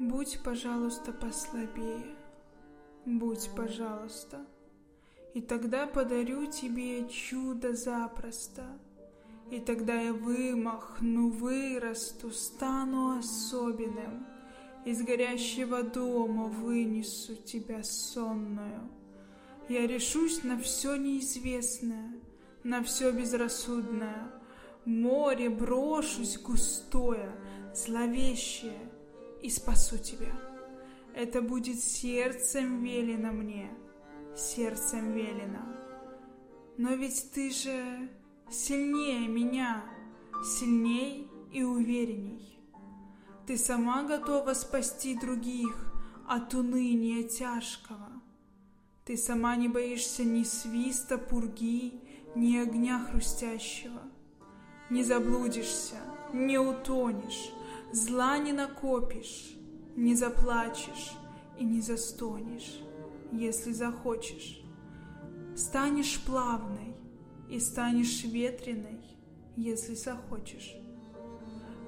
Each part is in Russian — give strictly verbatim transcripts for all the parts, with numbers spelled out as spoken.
Будь, пожалуйста, послабее, будь, пожалуйста, и тогда подарю тебе чудо запросто, и тогда я вымахну, вырасту, стану особенным, из горящего дома вынесу тебя сонную. Я решусь на все неизвестное, на все безрассудное, море брошусь густое, зловещее, и спасу тебя. Это будет сердцем велено мне, сердцем велено. Но ведь ты же сильнее меня, сильней и уверенней. Ты сама готова спасти других от уныния тяжкого. Ты сама не боишься ни свиста пурги, ни огня хрустящего. Не заблудишься, не утонешь, зла не накопишь, не заплачешь и не застонешь, если захочешь. Станешь плавной и станешь ветреной, если захочешь.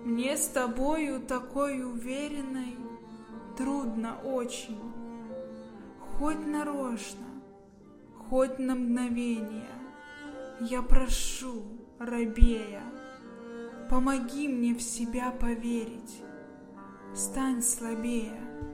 Мне с тобою такой уверенной трудно очень. Хоть нарочно, хоть на мгновение, я прошу, рабея, помоги мне в себя поверить, стань слабее.